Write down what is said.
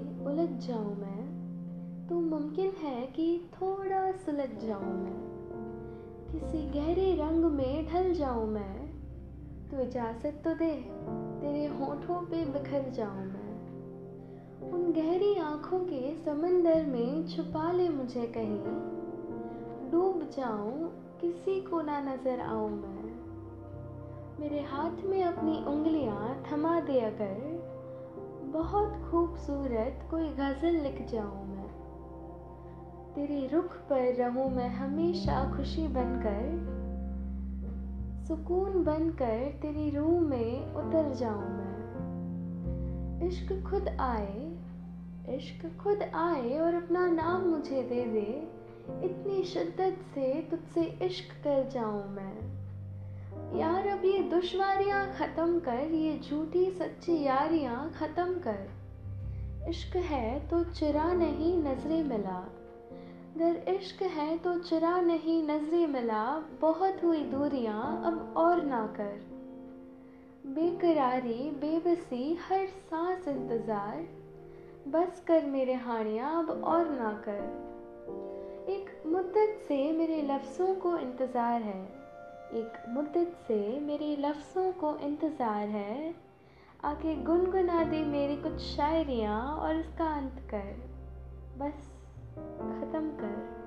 उलझ जाऊँ मैं, तो मुमकिन है कि थोड़ा सुलझ जाऊँ मैं, किसी गहरे रंग में ढल जाऊँ मैं। तो इजाज़त तो दे तेरे होठों पे बिखर जाऊँ मैं, उन गहरी आँखों के समंदर में छुपा ले मुझे कहीं, डूब जाऊँ किसी को ना नज़र आऊँ मैं। मेरे हाथ में अपनी उंगलियां थमा दिया कर बहुत खूबसूरत कोई गज़ल लिख जाऊं मैं, तेरे रुख पर रहूं मैं हमेशा खुशी बनकर, सुकून बनकर तेरी रूह में उतर जाऊं मैं। इश्क खुद आए और अपना नाम मुझे दे दे, इतनी शिद्दत से तुझसे इश्क कर जाऊं मैं। यार अब ये दुश्वारियाँ ख़त्म कर, ये झूठी सच्ची यारियाँ ख़त्म कर, इश्क है तो चुरा नहीं नजरे मिला, अगर इश्क है तो चुरा नहीं नजरे मिला, बहुत हुई दूरियाँ अब और ना कर। बेकरारी बेबसी हर सांस इंतज़ार, बस कर मेरे हानियाँ अब और ना कर। एक मुद्दत से मेरे लफ्ज़ों को इंतज़ार है, एक मुद्दत से मेरे लफ्ज़ों को इंतज़ार है, आके गुनगुना दे मेरी कुछ शायरियाँ और इसका अंत कर, बस ख़त्म कर।